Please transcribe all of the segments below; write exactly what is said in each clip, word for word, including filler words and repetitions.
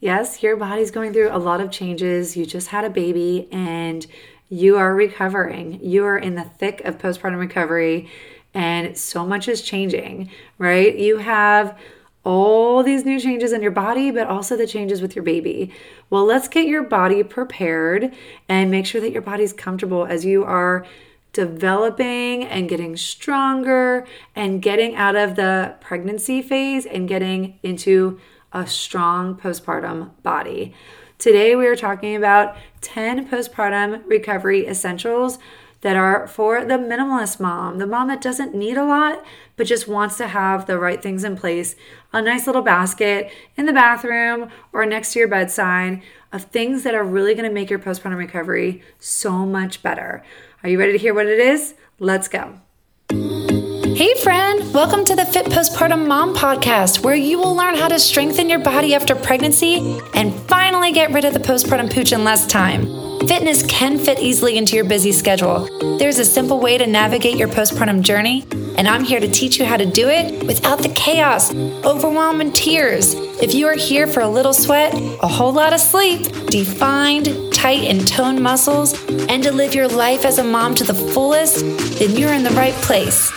Yes, your body's going through a lot of changes. You just had a baby and you are recovering. You are in the thick of postpartum recovery and so much is changing, right? You have all these new changes in your body, but also the changes with your baby. Well, let's get your body prepared and make sure that your body's comfortable as you are developing and getting stronger and getting out of the pregnancy phase and getting into a strong postpartum body. Today, we are talking about ten postpartum recovery essentials that are for the minimalist mom, the mom that doesn't need a lot, but just wants to have the right things in place, a nice little basket in the bathroom or next to your bedside of things that are really gonna make your postpartum recovery so much better. Are you ready to hear what it is? Let's go. Hey friend, welcome to the Fit Postpartum Mom Podcast, where you will learn how to strengthen your body after pregnancy and finally get rid of the postpartum pooch in less time. Fitness can fit easily into your busy schedule. There's a simple way to navigate your postpartum journey, and I'm here to teach you how to do it without the chaos, overwhelm, and tears. If you are here for a little sweat, a whole lot of sleep, defined, tight, and toned muscles, and to live your life as a mom to the fullest, then you're in the right place.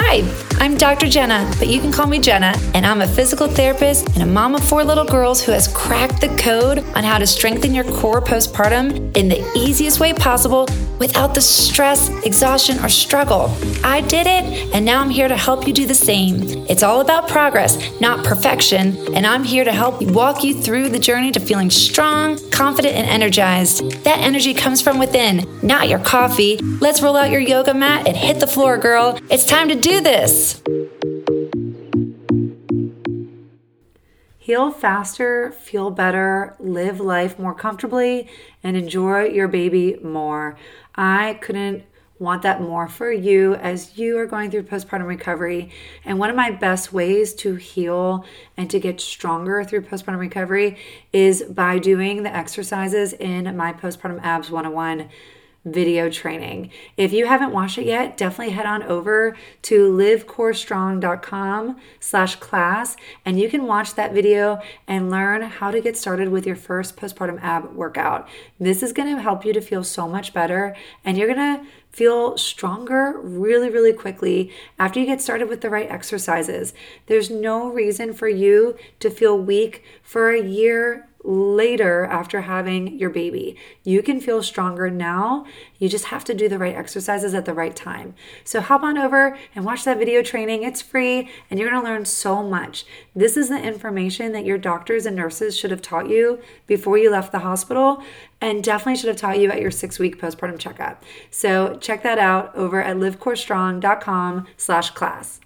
Hi, I'm Doctor Jena, but you can call me Jena, and I'm a physical therapist and a mom of four little girls who has cracked the code on how to strengthen your core postpartum in the easiest way possible without the stress, exhaustion, or struggle. I did it, and now I'm here to help you do the same. It's all about progress, not perfection, and I'm here to help walk you through the journey to feeling strong, confident, and energized. That energy comes from within, not your coffee. Let's roll out your yoga mat and hit the floor, girl. It's time to do this. Heal faster, feel better, live life more comfortably, and enjoy your baby more. I couldn't want that more for you as you are going through postpartum recovery. And one of my best ways to heal and to get stronger through postpartum recovery is by doing the exercises in my Postpartum Abs one oh one video training. If you haven't watched it yet, definitely head on over to live core strong dot com slash class and you can watch that video and learn how to get started with your first postpartum ab workout. This is going to help you to feel so much better, and you're going to feel stronger really, really quickly after you get started with the right exercises. There's no reason for you to feel weak for a year later after having your baby. You can feel stronger now. You just have to do the right exercises at the right time. So hop on over and watch that video training. It's free and you're going to learn so much. This is the information that your doctors and nurses should have taught you before you left the hospital, and definitely should have taught you at your six-week postpartum checkup. So check that out over at live core strong dot com slash class.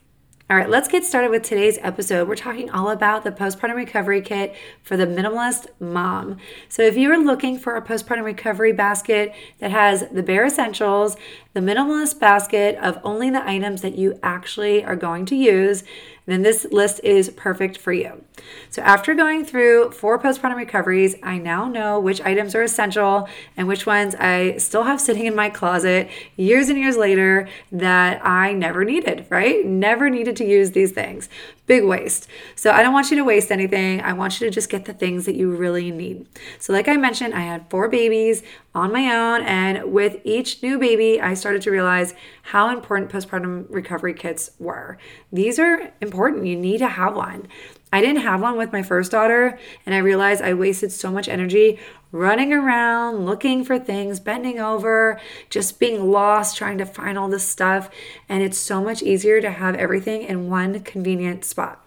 All right, let's get started with today's episode. We're talking all about the postpartum recovery kit for the minimalist mom. So if you are looking for a postpartum recovery basket that has the bare essentials, the minimalist basket of only the items that you actually are going to use, then this list is perfect for you. So after going through four postpartum recoveries, I now know which items are essential and which ones I still have sitting in my closet years and years later that I never needed, right? Never needed to use these things. Big waste. So I don't want you to waste anything. I want you to just get the things that you really need. So like I mentioned, I had four babies on my own, and with each new baby, I started to realize how important postpartum recovery kits were. These are important. You need to have one. I didn't have one with my first daughter, and I realized I wasted so much energy running around, looking for things, bending over, just being lost, trying to find all this stuff. And it's so much easier to have everything in one convenient spot.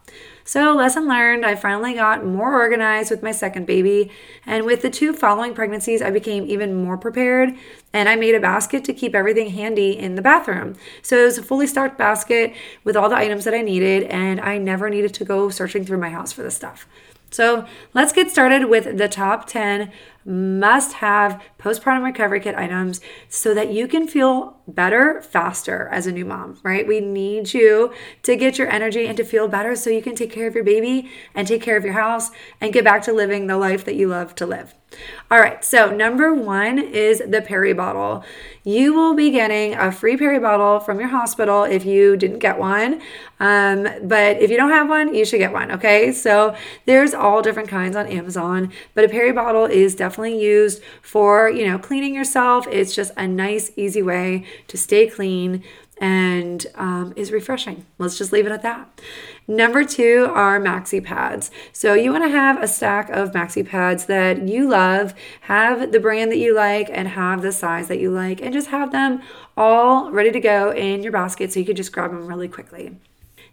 So lesson learned, I finally got more organized with my second baby. And with the two following pregnancies, I became even more prepared. And I made a basket to keep everything handy in the bathroom. So it was a fully stocked basket with all the items that I needed. And I never needed to go searching through my house for this stuff. So let's get started with the top ten must-have postpartum recovery kit items so that you can feel better faster as a new mom, right? We need you to get your energy and to feel better so you can take care of your baby and take care of your house and get back to living the life that you love to live. All right, so number one is the peri-bottle. You will be getting a free peri-bottle from your hospital if you didn't get one. Um, but if you don't have one, you should get one, okay? So there's all different kinds on Amazon, but a peri-bottle is definitely used for, you know, cleaning yourself. It's just a nice, easy way to stay clean and um, is refreshing. Let's just leave it at that. Number two are maxi pads. So you want to have a stack of maxi pads that you love, have the brand that you like, and have the size that you like, and just have them all ready to go in your basket so you can just grab them really quickly.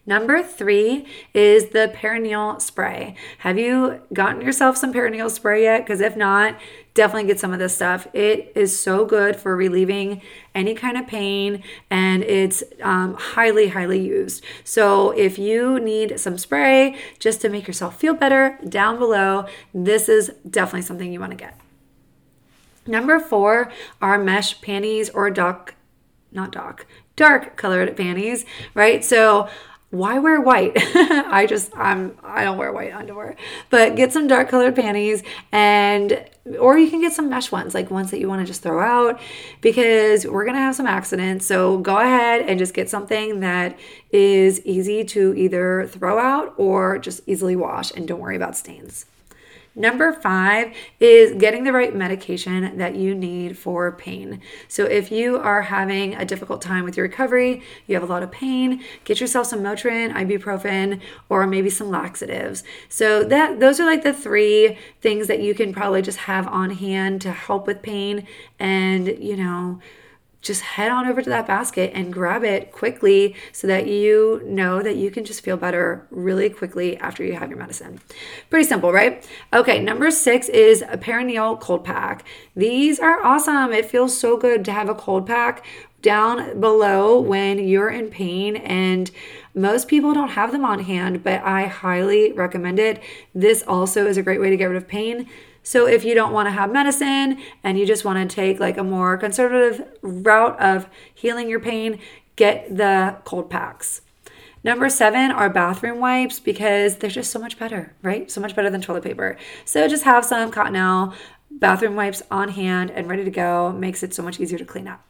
Number three is the perineal spray. Have you gotten yourself some perineal spray yet? Because if not, definitely get some of this stuff. It is so good for relieving any kind of pain, and it's um, highly, highly used. So if you need some spray just to make yourself feel better down below, this is definitely something you want to get. Number four are mesh panties or dark, not dark, dark colored panties, right? So why wear white? I just, I'm, I don't wear white underwear, but get some dark colored panties, and, or you can get some mesh ones, like ones that you want to just throw out, because we're going to have some accidents. So go ahead and just get something that is easy to either throw out or just easily wash, and don't worry about stains. Number five is getting the right medication that you need for pain. So if you are having a difficult time with your recovery, you have a lot of pain, get yourself some Motrin, ibuprofen, or maybe some laxatives. So that those are like the three things that you can probably just have on hand to help with pain. And, you know, just head on over to that basket and grab it quickly so that you know that you can just feel better really quickly after you have your medicine. Pretty simple, right? Okay, number six is a perineal cold pack. These are awesome. It feels so good to have a cold pack down below when you're in pain, and most people don't have them on hand, but I highly recommend it. This also is a great way to get rid of pain. So if you don't want to have medicine and you just want to take like a more conservative route of healing your pain, get the cold packs. Number seven are bathroom wipes, because they're just so much better, right? So much better than toilet paper. So just have some Cottonelle bathroom wipes on hand and ready to go. Makes it so much easier to clean up.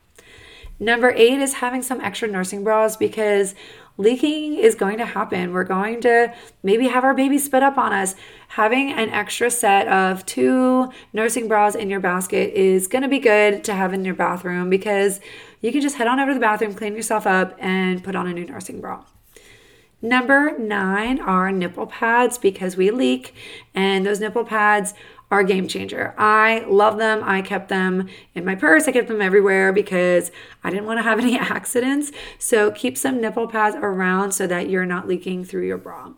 Number eight is having some extra nursing bras, because leaking is going to happen. We're going to maybe have our baby spit up on us. Having an extra set of two nursing bras in your basket is going to be good to have in your bathroom, because you can just head on over to the bathroom, clean yourself up, and put on a new nursing bra. Number nine are nipple pads, because we leak, and those nipple pads are a game changer. I love them. I kept them in my purse. I kept them everywhere because I didn't want to have any accidents. So keep some nipple pads around so that you're not leaking through your bra.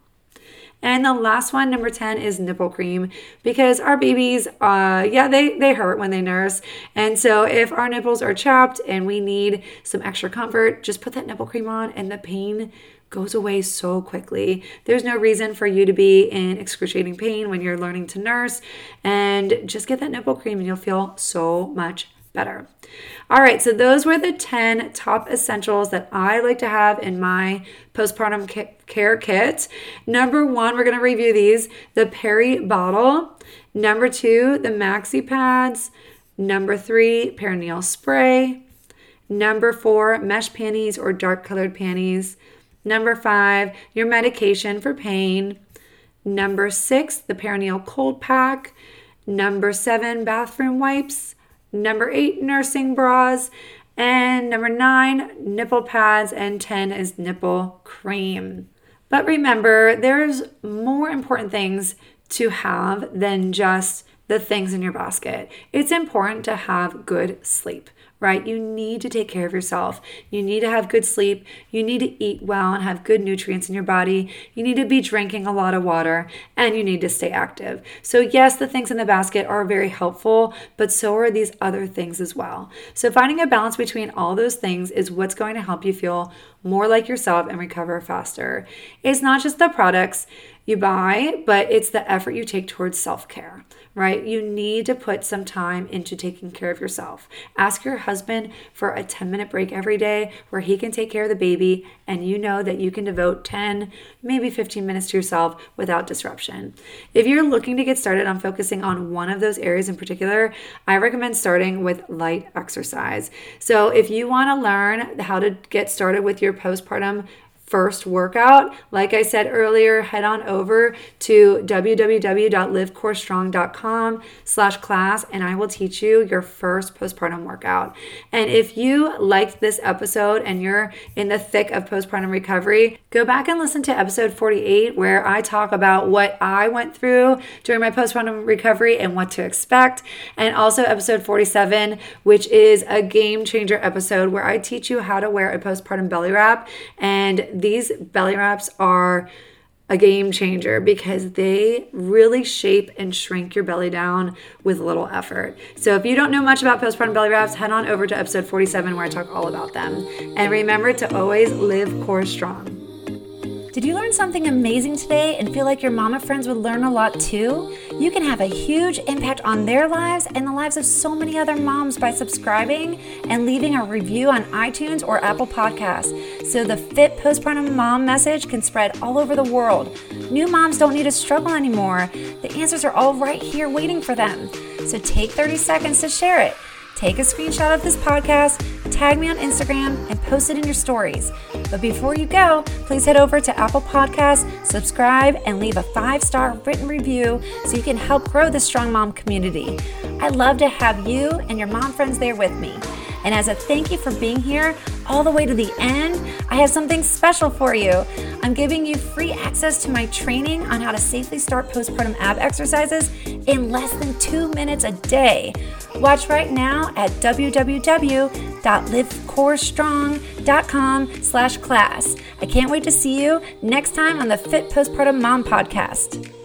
And the last one, number ten, is nipple cream, because our babies, uh, yeah, they, they hurt when they nurse. And so if our nipples are chapped and we need some extra comfort, just put that nipple cream on and the pain goes away so quickly. There's no reason for you to be in excruciating pain when you're learning to nurse, and just get that nipple cream and you'll feel so much better. All right, so those were the ten top essentials that I like to have in my postpartum ca- care kit. Number one, we're going to review these: the peri bottle, number two, the maxi pads, number three, perineal spray, number four, mesh panties or dark colored panties, number five, your medication for pain, number six, the perineal cold pack, number seven, bathroom wipes, number eight, nursing bras, and number nine, nipple pads, and ten is nipple cream. But remember, there's more important things to have than just the things in your basket. It's important to have good sleep, right? You need to take care of yourself. You need to have good sleep. You need to eat well and have good nutrients in your body. You need to be drinking a lot of water, and you need to stay active. So yes, the things in the basket are very helpful, but so are these other things as well. So finding a balance between all those things is what's going to help you feel more like yourself and recover faster. It's not just the products you buy, but it's the effort you take towards self-care, right? You need to put some time into taking care of yourself. Ask your husband for a ten minute break every day where he can take care of the baby and you know that you can devote ten, maybe fifteen minutes to yourself without disruption. If you're looking to get started on focusing on one of those areas in particular, I recommend starting with light exercise. So if you want to learn how to get started with your postpartum first workout, like I said earlier, head on over to w w w dot live core strong dot com slash class and I will teach you your first postpartum workout. And if you liked this episode and you're in the thick of postpartum recovery, go back and listen to episode forty-eight where I talk about what I went through during my postpartum recovery and what to expect. And also episode forty-seven, which is a game changer episode where I teach you how to wear a postpartum belly wrap. And these belly wraps are a game changer because they really shape and shrink your belly down with little effort. So if you don't know much about postpartum belly wraps, head on over to episode forty-seven where I talk all about them. And remember to always live core strong. Did you learn something amazing today and feel like your mama friends would learn a lot too? You can have a huge impact on their lives and the lives of so many other moms by subscribing and leaving a review on iTunes or Apple Podcasts so the Fit Postpartum Mom message can spread all over the world. New moms don't need to struggle anymore. The answers are all right here waiting for them. So take thirty seconds to share it. Take a screenshot of this podcast, tag me on Instagram, and post it in your stories. But before you go, please head over to Apple Podcasts, subscribe, and leave a five star written review so you can help grow the Strong Mom community. I'd love to have you and your mom friends there with me. And as a thank you for being here all the way to the end, I have something special for you. I'm giving you free access to my training on how to safely start postpartum ab exercises in less than two minutes a day. Watch right now at w w w dot live core strong dot com slash class. I can't wait to see you next time on the Fit Postpartum Mom Podcast.